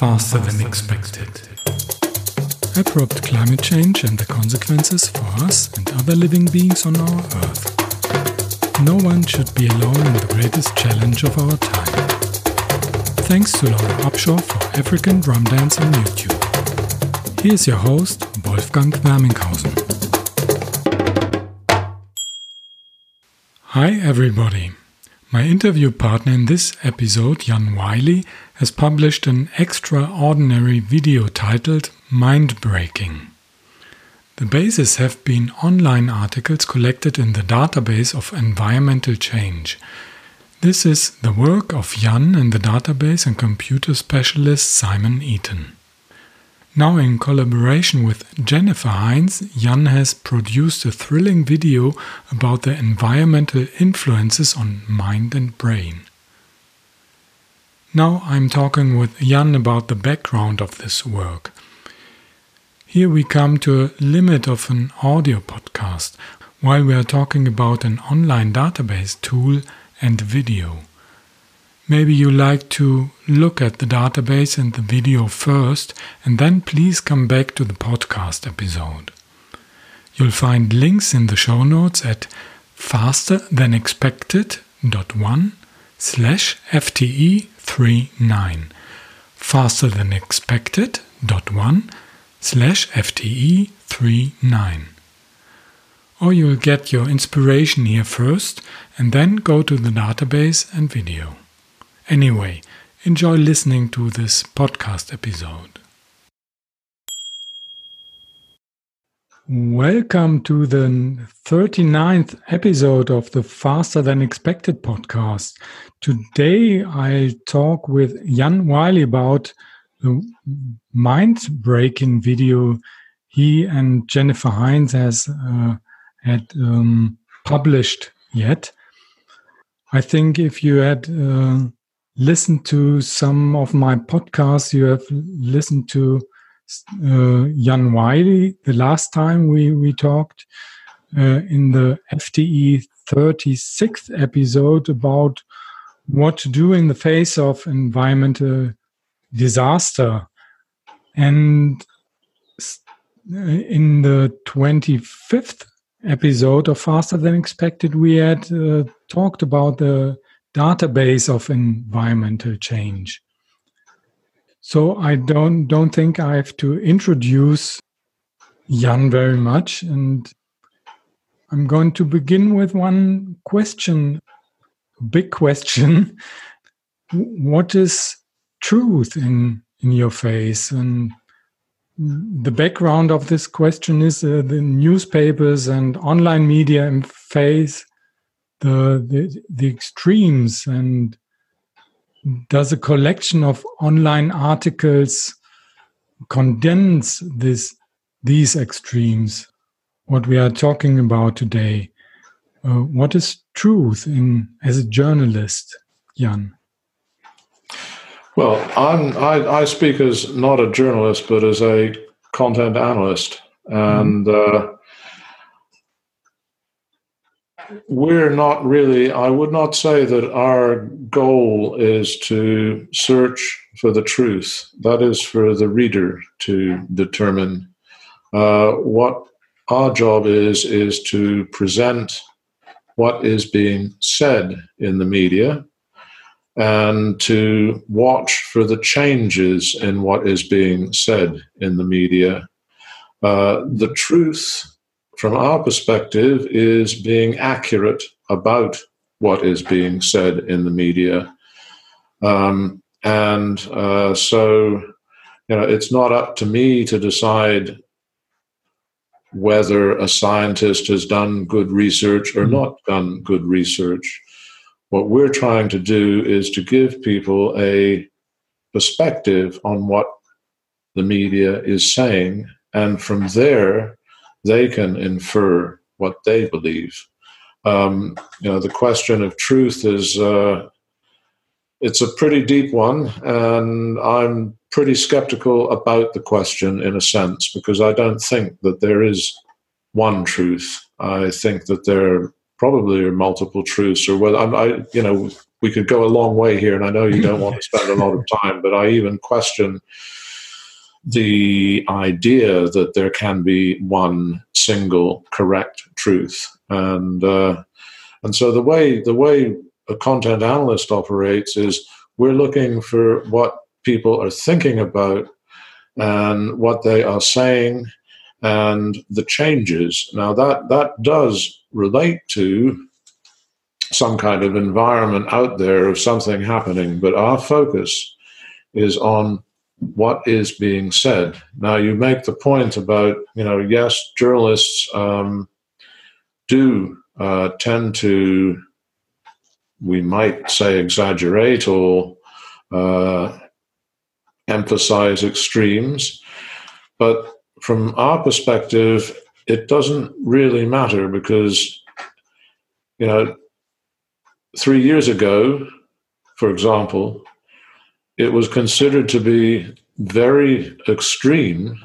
Faster than expected. Abrupt climate change and the consequences for us and other living beings on our Earth. No one should be alone in the greatest challenge of our time. Thanks to Laura Upshaw for African Drum Dance on YouTube. Here's your host, Wolfgang Werminkhausen. Hi everybody. My interview partner in this episode, Jan Wyllie, has published an extraordinary video titled Mind-Breaking. The basis have been online articles collected in the database of environmental change. This is the work of Jan and the database and computer specialist Simon Eaton. Now in collaboration with Jennifer Hynes, Jan has produced a thrilling video about the environmental influences on mind and brain. Now I'm talking with Jan about the background of this work. Here we come to a limit of an audio podcast, while we are talking about an online database tool and video. Maybe you like to look at the database and the video first, and then please come back to the podcast episode. You'll find links in the show notes at fasterthanexpected.1/FTE39 fasterthanexpected.1/FTE39. Or you'll get your inspiration here first, and then go to the database and video. Anyway, enjoy listening to this podcast episode. Welcome to the 39th episode of the Faster Than Expected podcast. Today I talk with Jan Wyllie about the mind-breaking video he and Jennifer Hynes had published yet. I think if you had listen to some of my podcasts. You have listened to Jan Wyllie the last time we talked in the FTE 36th episode about what to do in the face of environmental disaster. And in the 25th episode of Faster Than Expected, we had talked about the database of environmental change. So I don't think I have to introduce Jan very much, and I'm going to begin with one question, big question. What is truth in your face? And the background of this question is the newspapers and online media in face the extremes, and does a collection of online articles condense these extremes, what we are talking about today? What is truth as a journalist, Jan? Well, I speak as not a journalist, but as a content analyst, and we're not really, I would not say that our goal is to search for the truth. That is for the reader to determine. What our job is to present what is being said in the media and to watch for the changes in what is being said in the media. The truth, from our perspective, is being accurate about what is being said in the media. So, you know, it's not up to me to decide whether a scientist has done good research or not done good research. What we're trying to do is to give people a perspective on what the media is saying, and from there, they can infer what they believe. You know, the question of truth is, it's a pretty deep one, and I'm pretty skeptical about the question in a sense, because I don't think that there is one truth. I think that there probably are multiple truths, or whether, you know, we could go a long way here, and I know you don't want to spend a lot of time, but I even question the idea that there can be one single correct truth. And so the way a content analyst operates is we're looking for what people are thinking about and what they are saying and the changes. Now, that does relate to some kind of environment out there of something happening, but our focus is on what is being said. Now, you make the point about, yes, journalists do tend to, we might say, exaggerate or emphasize extremes. But from our perspective, it doesn't really matter because, 3 years ago, for example, it was considered to be very extreme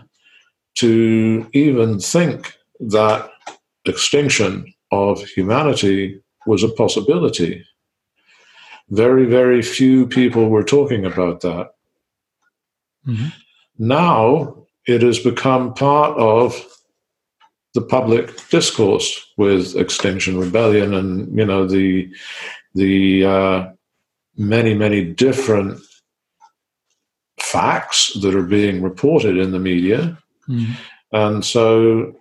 to even think that extinction of humanity was a possibility. Very, very few people were talking about that. Mm-hmm. Now it has become part of the public discourse with Extinction Rebellion and, the many, many different facts that are being reported in the media. Mm-hmm. And so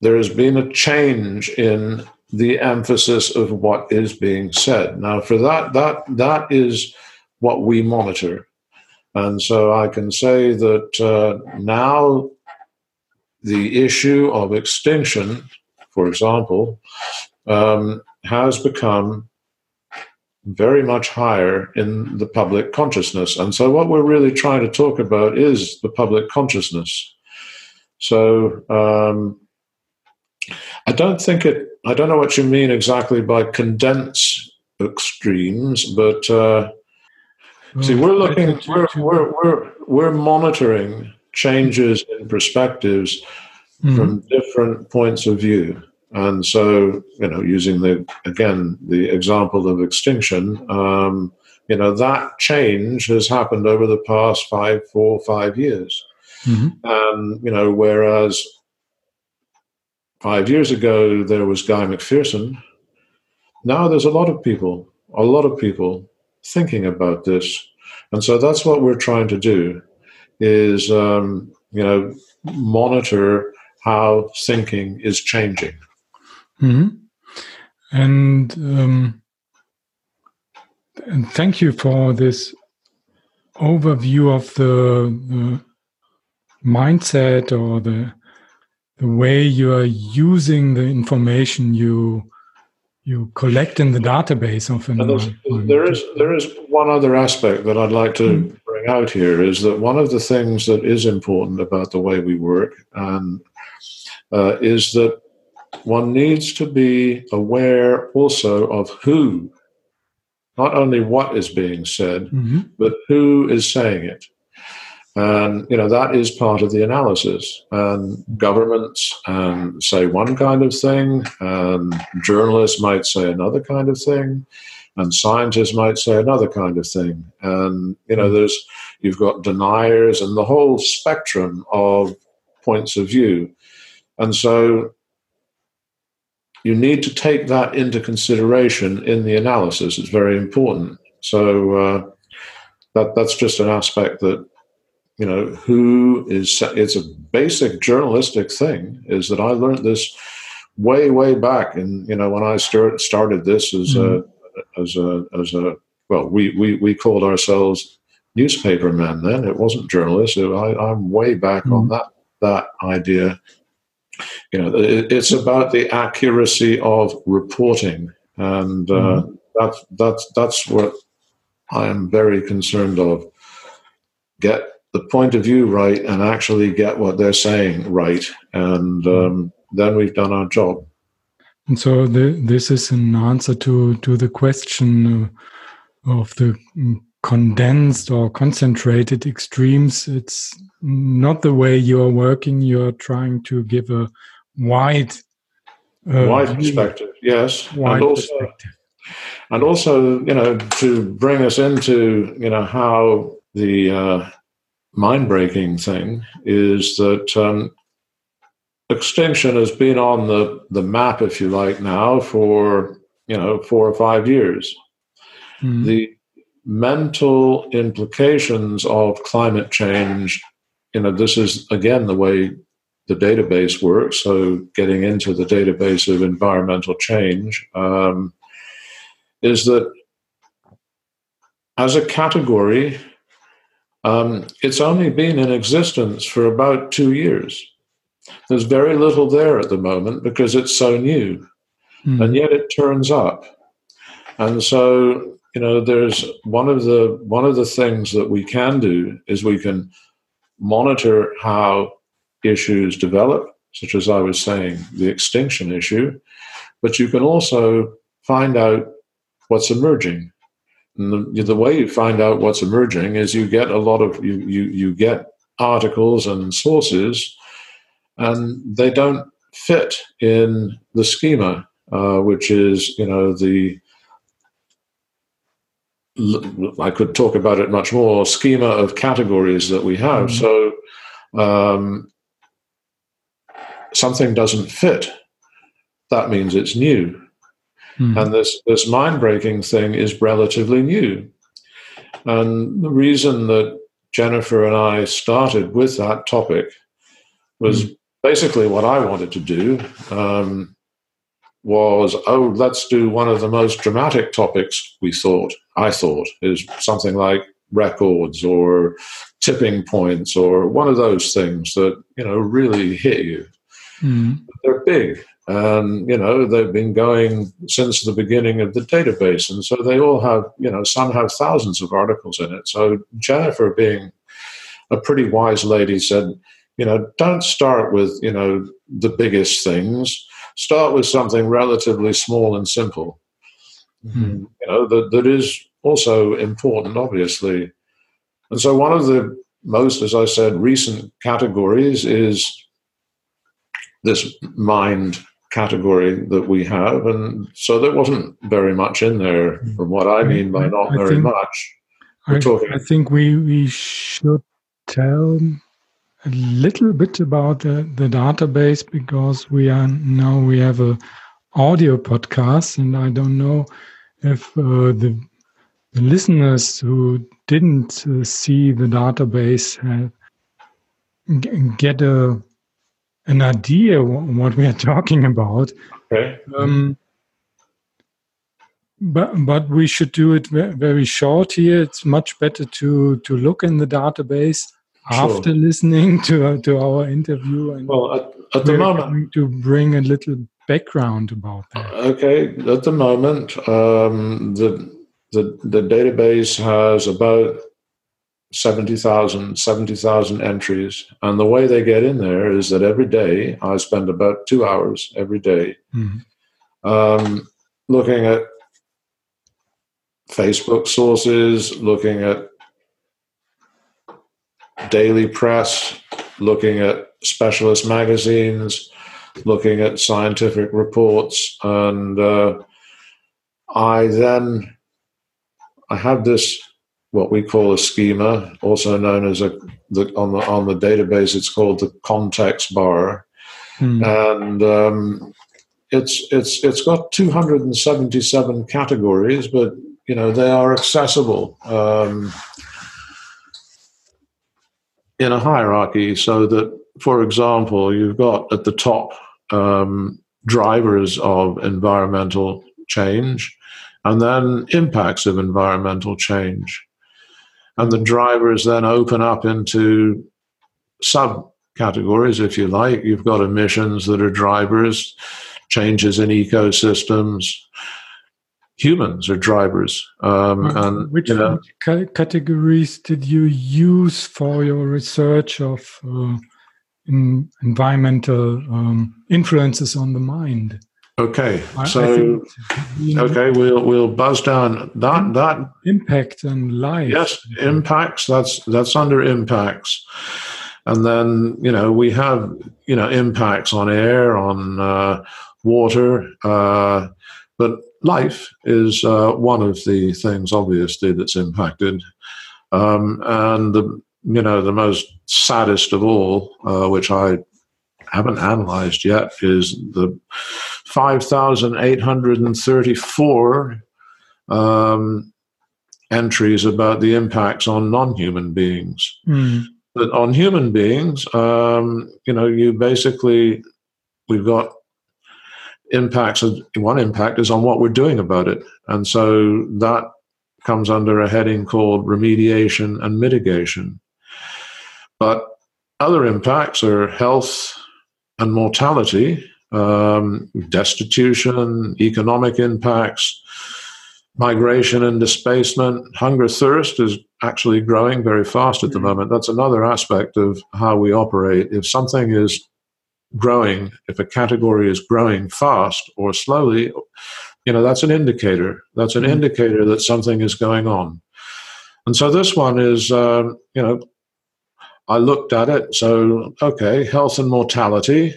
there has been a change in the emphasis of what is being said. Now, for that is what we monitor. And so I can say that now the issue of extinction, for example, has become very much higher in the public consciousness. And so what we're really trying to talk about is the public consciousness. So I don't know what you mean exactly by condense extremes, but we're monitoring changes in perspectives from different points of view. And so, using the example of extinction, that change has happened over the past 5 years. Mm-hmm. Whereas 5 years ago, there was Guy McPherson. Now there's a lot of people thinking about this. And so that's what we're trying to do is, monitor how thinking is changing. Mm-hmm. And thank you for this overview of the mindset or the way you are using the information you collect in the database of an environment. There is one other aspect that I'd like to bring out here is that one of the things that is important about the way we work is that one needs to be aware also of who, not only what is being said, mm-hmm. but who is saying it. And, that is part of the analysis. And governments say one kind of thing, and journalists might say another kind of thing, and scientists might say another kind of thing. And, you've got deniers and the whole spectrum of points of view. And so you need to take that into consideration in the analysis. It's very important. So that's just an aspect that, it's a basic journalistic thing is that I learned this way, way back. And, when I started this we called ourselves newspaper men then. It wasn't journalists. I'm way back on that idea. It's about the accuracy of reporting. And that's what I am very concerned of. Get the point of view right and actually get what they're saying right. And then we've done our job. And so this is an answer to the question of the condensed or concentrated extremes. It's not the way you're working. You're trying to give a wide perspective. Yes. Wide perspective. And also, you know, to bring us into, you know, how the mind-breaking thing is that extinction has been on the map, if you like, now for, you know, 4 or 5 years. Mm. The mental implications of climate change, you know, this is, again, the way the database works, so getting into the database of environmental change, is that as a category, it's only been in existence for about 2 years. There's very little there at the moment because it's so new, and yet it turns up. And so, you know, there's one of the things that we can do is we can monitor how issues develop, such as I was saying, the extinction issue, but you can also find out what's emerging. And the way you find out what's emerging is you get a lot of you get articles and sources, and they don't fit in the schema, which is, you know, the, I could talk about it much more, schema of categories that we have. So something doesn't fit. That means it's new. And this mind-breaking thing is relatively new. And the reason that Jennifer and I started with that topic was basically what I wanted to do, was, oh, let's do one of the most dramatic topics I thought, is something like records or tipping points or one of those things that, you know, really hit you. They're big. And, you know, they've been going since the beginning of the database. And so they all have, you know, some have thousands of articles in it. So Jennifer, being a pretty wise lady, said, you know, don't start with, you know, the biggest things. Start with something relatively small and simple, you know, that is also important, obviously. And so one of the most, as I said, recent categories is this mind category that we have, and so there wasn't very much in there. From what I mean by not very much, I think we should tell a little bit about the database, because we have a audio podcast, and I don't know if the listeners who didn't see the database get an idea what we are talking about. Okay. But we should do it very short here. It's much better to look in the database after listening to our interview. And well, at the moment, going to bring a little background about that. Okay, at the moment, the database has about 70,000 entries. And the way they get in there is that every day, I spend about 2 hours every day looking at Facebook sources, looking at daily press, looking at specialist magazines, looking at scientific reports. And I have this, what we call a schema, also known as on the database, it's called the context bar, and it's got 277 categories, but you know they are accessible in a hierarchy. So that, for example, you've got at the top drivers of environmental change, and then impacts of environmental change. And the drivers then open up into subcategories, if you like. You've got emissions that are drivers, changes in ecosystems. Humans are drivers. Which you know, categories did you use for your research of environmental influences on the mind? Okay, we'll buzz down that impact and life. Yes, impacts. That's under impacts, and then you know we have impacts on air, on water, but life is one of the things, obviously, that's impacted. And, the most saddest of all, which I haven't analyzed yet, is the 5,834 entries about the impacts on non-human beings. Mm. But on human beings, we've got impacts. One impact is on what we're doing about it. And so that comes under a heading called remediation and mitigation. But other impacts are health and mortality, destitution, economic impacts, migration and displacement. Hunger, thirst is actually growing very fast at the moment. That's another aspect of how we operate. If something is growing, if a category is growing fast or slowly, that's an indicator. That's an indicator that something is going on. And so this one is, I looked at it. So, okay, health and mortality.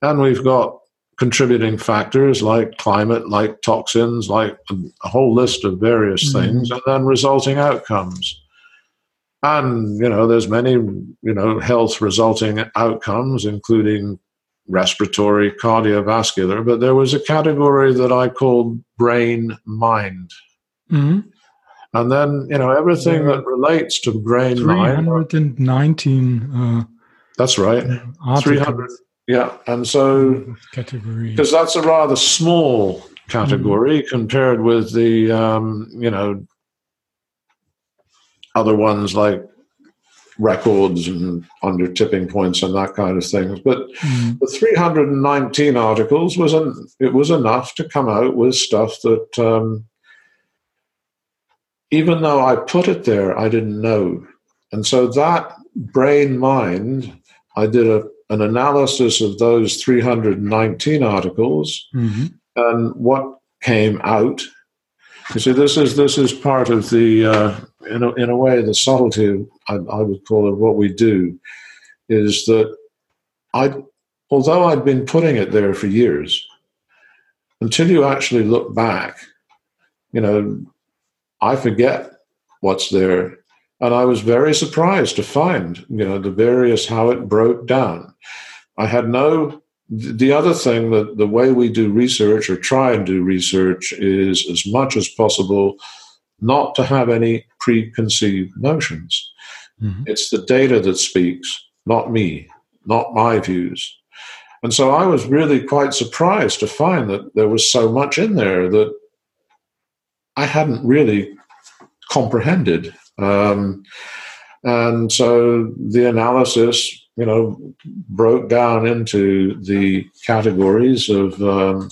And we've got contributing factors like climate, like toxins, like a whole list of various things, and then resulting outcomes. And, there's many, health resulting outcomes, including respiratory, cardiovascular, but there was a category that I called brain-mind. Mm-hmm. And then, everything that relates to brain-mind. 319. That's right. 300. Yeah. And so, because that's a rather small category compared with the, other ones like records and under tipping points and that kind of thing. But the 319 articles was enough to come out with stuff that, even though I put it there, I didn't know. And so that brain-mind, I did an analysis of those 319 articles and what came out. You see, this is part of the, in a way, the subtlety, I would call it, what we do, is that although I'd been putting it there for years, until you actually look back, I forget what's there. And I was very surprised to find, the various, how it broke down. I had the other thing that the way we do research or try and do research is, as much as possible, not to have any preconceived notions. Mm-hmm. It's the data that speaks, not me, not my views. And so I was really quite surprised to find that there was so much in there that I hadn't really comprehended. And so the analysis, broke down into the categories of the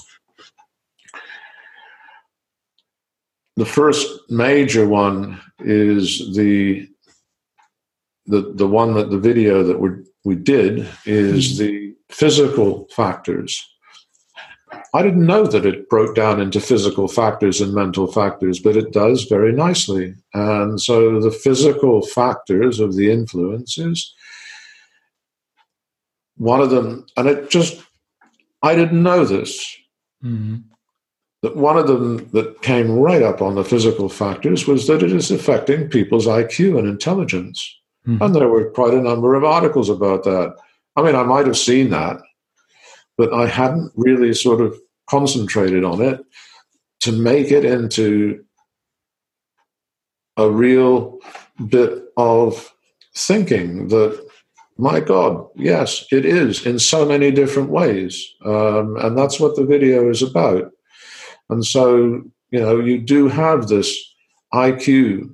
first major one is the one that the video that we did is the physical factors. I didn't know that it broke down into physical factors and mental factors, but it does very nicely. And so the physical factors of the influences, one of them, and I didn't know this, that one of them that came right up on the physical factors was that it is affecting people's IQ and intelligence. Mm-hmm. And there were quite a number of articles about that. I mean, I might have seen that, but I hadn't really sort of concentrated on it to make it into a real bit of thinking that, my God, yes, it is in so many different ways. And that's what the video is about. And so, you do have this IQ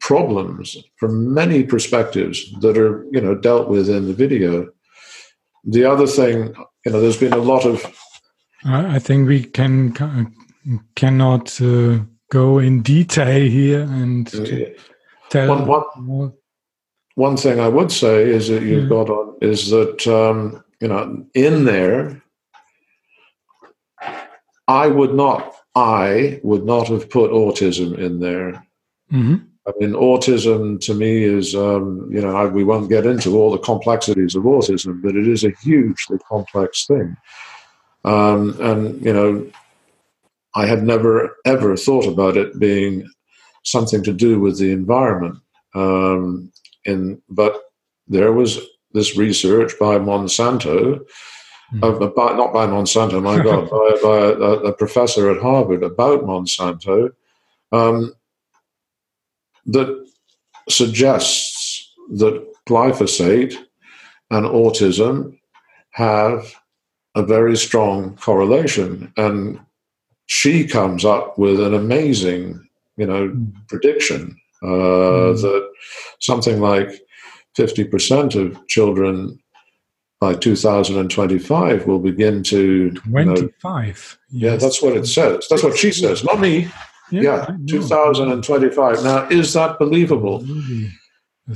problems from many perspectives that are, dealt with in the video. The other thing, there's been a lot of... I think we cannot go in detail here and tell... One thing I would say is that you've got on is that, in there, I would not have put autism in there. Mm-hmm. I mean, autism to me is, we won't get into all the complexities of autism, but it is a hugely complex thing. I had never, ever thought about it being something to do with the environment. But there was this research by Monsanto, by a professor at Harvard about Monsanto, that suggests that glyphosate and autism have a very strong correlation. And she comes up with an amazing, prediction that something like 50% of children by 2025 will begin to... 25? Yeah, that's what it says. That's what she says, not me. Yeah, 2025. Now, is that believable?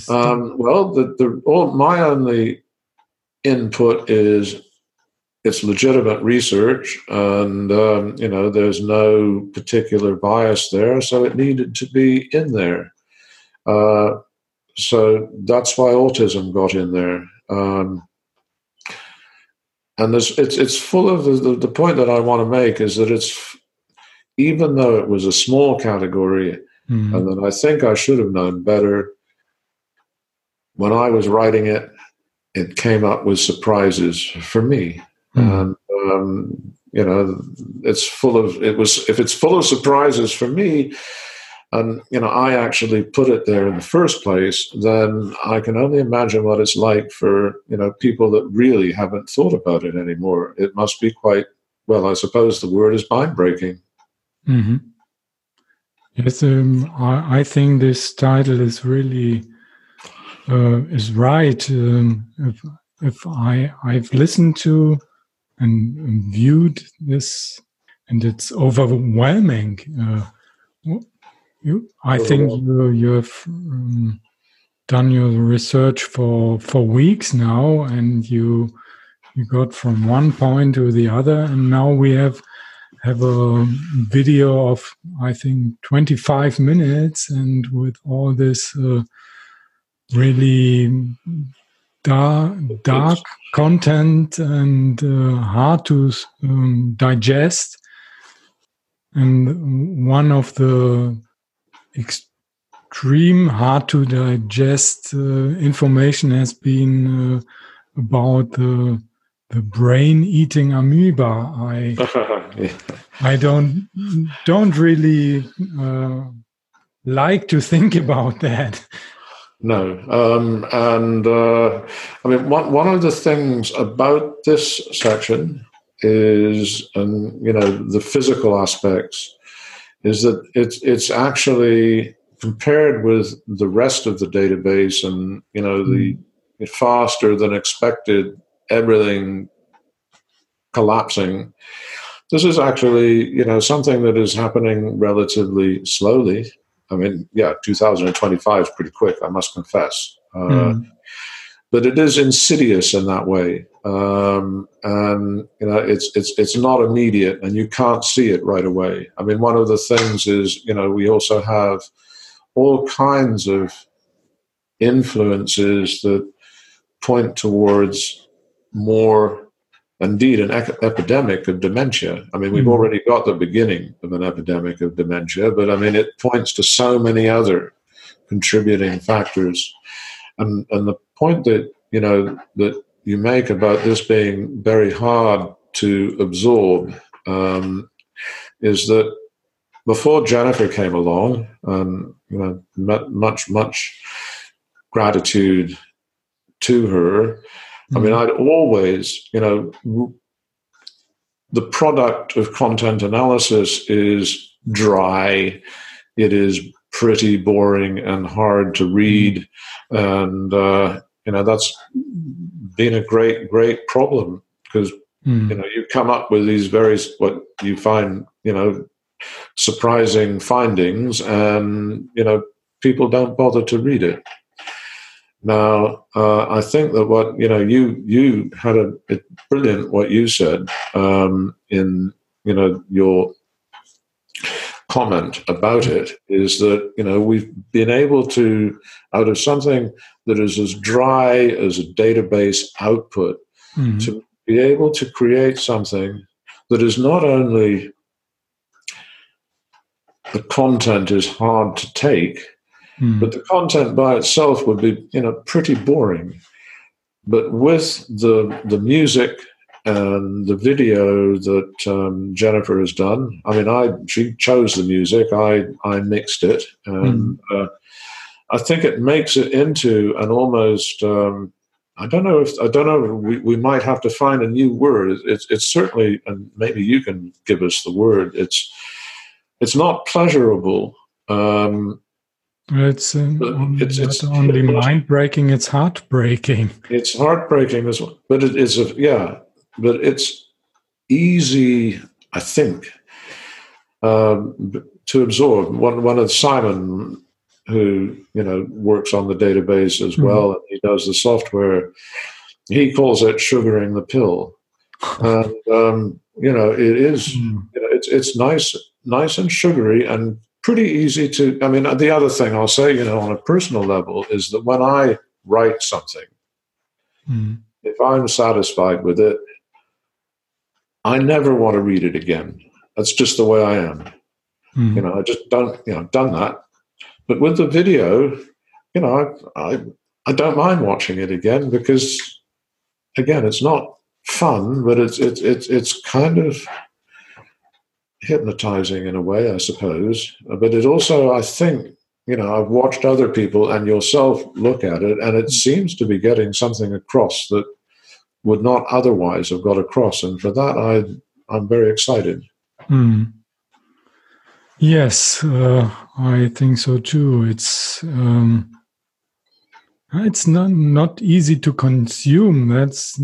Well, my only input is it's legitimate research, and there's no particular bias there, so it needed to be in there. So that's why autism got in there. And it's full of the point that I want to make is that it's, even though it was a small category, and that I think I should have known better, when I was writing it, it came up with surprises for me. And, if it's full of surprises for me, and, I actually put it there in the first place, then I can only imagine what it's like for, people that really haven't thought about it anymore. It must be quite, well, I suppose the word is mind-breaking. Mm-hmm. Yes, I think this title is really is right. If I've listened to and viewed this, and it's overwhelming. I think you have done your research for weeks now, and you got from one point to the other, and now we have a video of, I think, 25 minutes, and with all this really dark content and hard to digest. And one of the extreme hard to digest information has been about the brain eating amoeba. I don't really like to think about that. No. One of the things about this section is, the physical aspects, is that it's actually compared with the rest of the database and, the faster than expected, everything collapsing. This is actually, something that is happening relatively slowly. 2025 is pretty quick, I must confess. But it is insidious in that way. It's not immediate, and you can't see it right away. One of the things is, we also have all kinds of influences that point towards more, indeed, an epidemic of dementia. We've already got the beginning of an epidemic of dementia, but it points to so many other contributing factors. And the point that, that you make about this being very hard to absorb is that before Jennifer came along, much gratitude to her, I'd always, the product of content analysis is dry. It is pretty boring and hard to read. And, that's been a great, great problem because, you come up with these what you find, surprising findings and, people don't bother to read it. Now, I think that what, you had it's brilliant what you said in, your comment about it is that, we've been able to, out of something that is as dry as a database output, to be able to create something that is not only the content is hard to take, but the content by itself would be, you know, pretty boring. But with the music and the video that Jennifer has done, I mean, she chose the music, I mixed it, and I think it makes it into an almost I don't know if we might have to find a new word. It's certainly, and maybe you can give us the word. It's not pleasurable. It's not only mind-breaking, it's heartbreaking. It's heartbreaking as well, but it is but it's easy, I think, to absorb. One of Simon, who works on the database as well, and he does the software. He calls it sugaring the pill, and it is. It's nice and sugary, and pretty easy to. I mean, the other thing I'll say, on a personal level, is that when I write something, if I'm satisfied with it, I never want to read it again. That's just the way I am. I just don't. I've done that. But with the video, I don't mind watching it again because, again, it's not fun, but it's kind of hypnotizing in a way, I suppose. But it also, I think, I've watched other people and yourself look at it, and it seems to be getting something across that would not otherwise have got across. And for that, I'm very excited. Yes, I think so too. It's not easy to consume. That's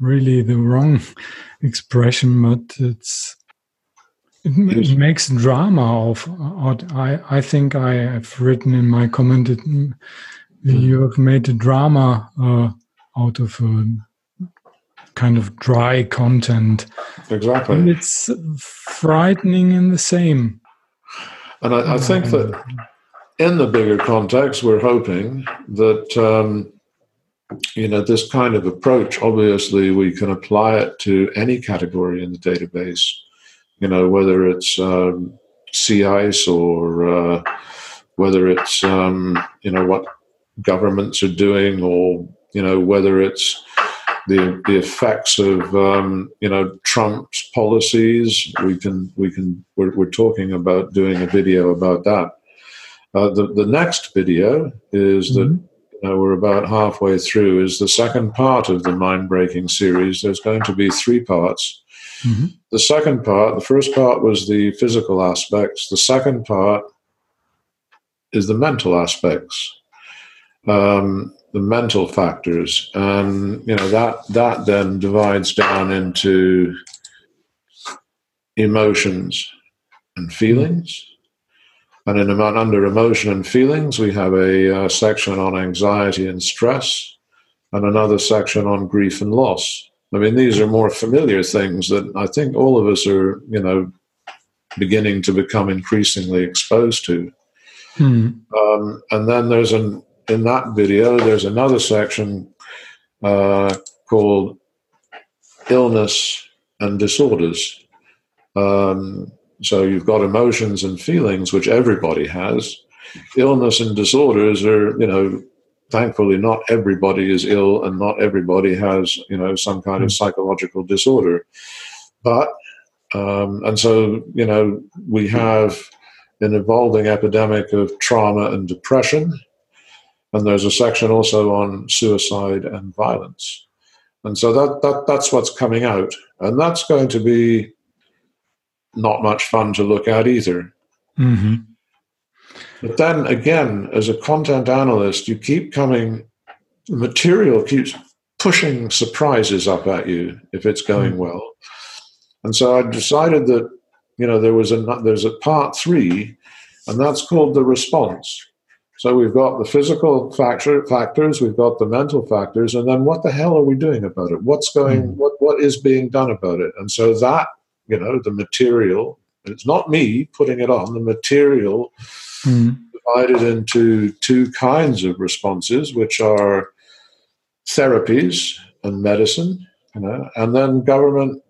really the wrong expression, but it makes drama of. I think I have written in my comment that you have made a drama out of kind of dry content. Exactly. And it's frightening in the same. And I think that in the bigger context, we're hoping that, this kind of approach, obviously we can apply it to any category in the database, whether it's sea ice or whether it's, what governments are doing, or, whether it's the effects of Trump's policies. We're talking about doing a video about that. The next video is that we're about halfway through, is the second part of the mind-breaking series. There's going to be 3 parts. The second part, the first part was the physical aspects. The second part is the mental aspects. The mental factors, and that then divides down into emotions and feelings. And under emotion and feelings, we have a section on anxiety and stress, and another section on grief and loss. I mean, these are more familiar things that I think all of us are, beginning to become increasingly exposed to. And then in that video, there's another section called Illness and Disorders. So you've got emotions and feelings, which everybody has. Illness and disorders are, thankfully not everybody is ill and not everybody has, some kind of psychological disorder. But, and so, we have an evolving epidemic of trauma and depression. And there's a section also on suicide and violence. And so that's what's coming out. And that's going to be not much fun to look at either. But then again, as a content analyst, you keep coming, the material keeps pushing surprises up at you if it's going well. And so I decided that, there's a part 3, and that's called the response. So we've got the physical factors, we've got the mental factors, and then what the hell are we doing about it? What's going, what is being done about it? And so that, the material, it's not me putting it on, the material divided into 2 kinds of responses, which are therapies and medicine, and then government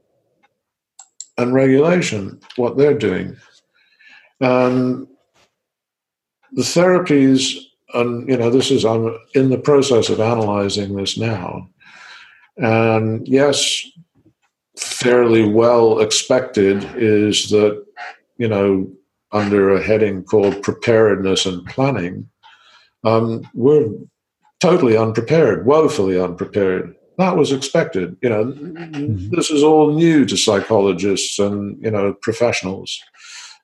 and regulation, what they're doing. The therapies, and this is, I'm in the process of analyzing this now, and yes, fairly well expected is that, under a heading called preparedness and planning, we're totally unprepared, woefully unprepared. That was expected. This is all new to psychologists and, professionals.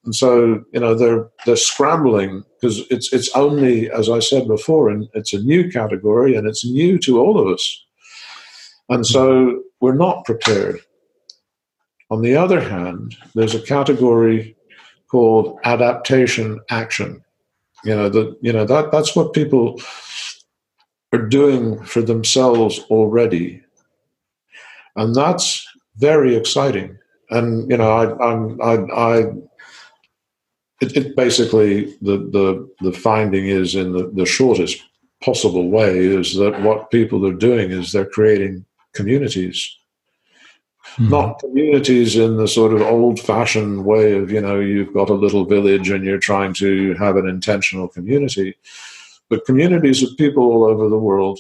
And so, they're scrambling because it's only, as I said before, and it's a new category and it's new to all of us. And so we're not prepared. On the other hand, there's a category called adaptation action. That's what people are doing for themselves already. And that's very exciting. And, it basically, the finding is, in the shortest possible way, is that what people are doing is they're creating communities. Mm-hmm. Not communities in the sort of old-fashioned way of, you've got a little village and you're trying to have an intentional community, but communities of people all over the world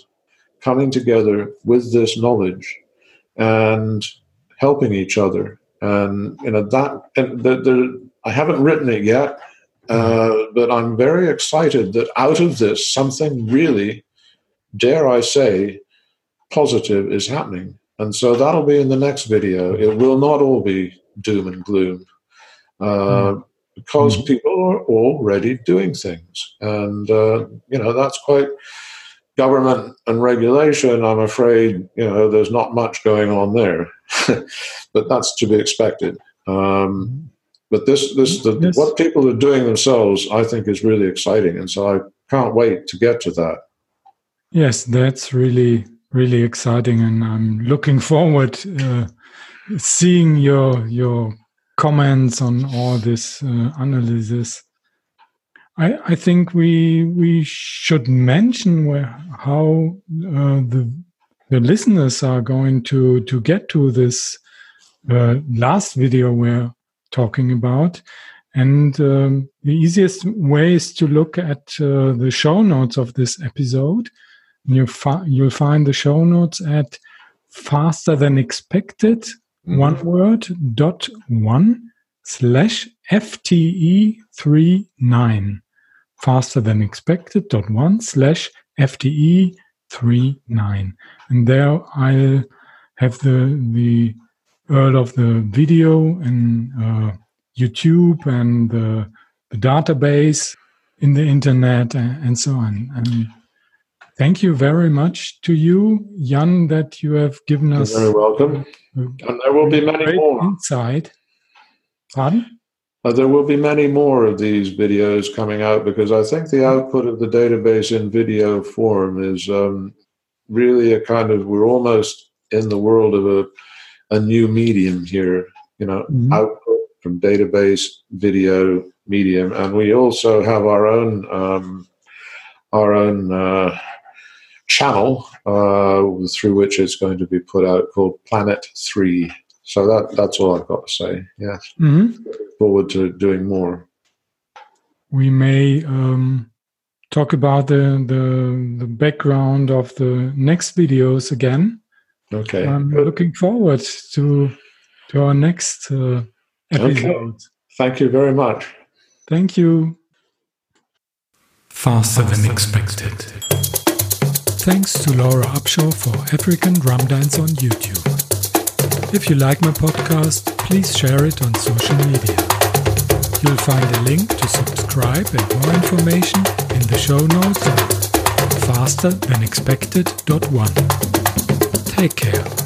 coming together with this knowledge and helping each other. And, I haven't written it yet, but I'm very excited that out of this, something really, dare I say, positive is happening. And so that'll be in the next video. It will not all be doom and gloom, because people are already doing things. And, that's quite government and regulation. I'm afraid, there's not much going on there, but that's to be expected. But this, what people are doing themselves, I think, is really exciting. And so I can't wait to get to that. Yes, that's really, really exciting. And I'm looking forward seeing your comments on all this analysis. I think we should mention how the listeners are going to get to this last video we're talking about. And the easiest way is to look at the show notes of this episode. You'll find the show notes at fasterthanexpected, /FTE39. fasterthanexpected.1/FTE39. And there I'll have the URL of the video and YouTube and the database in the internet and so on. And thank you very much to you, Jan, that you have given us. You're very welcome. And there will be many more. Insight. Pardon? There will be many more of these videos coming out, because I think the output of the database in video form is really a kind of, we're almost in the world of a new medium here, output from database, video, medium. And we also have our own channel through which it's going to be put out, called Planet Three. So that's all I've got to say. Yeah. Mm-hmm. Looking forward to doing more. We may talk about the background of the next videos again. Okay. I'm looking forward to our next episode. Okay. Thank you very much. Thank you. Faster than expected. Thanks to Laura Upshaw for African Drum Dance on YouTube. If you like my podcast, please share it on social media. You'll find a link to subscribe and more information in the show notes at fasterthanexpected.1. Take care.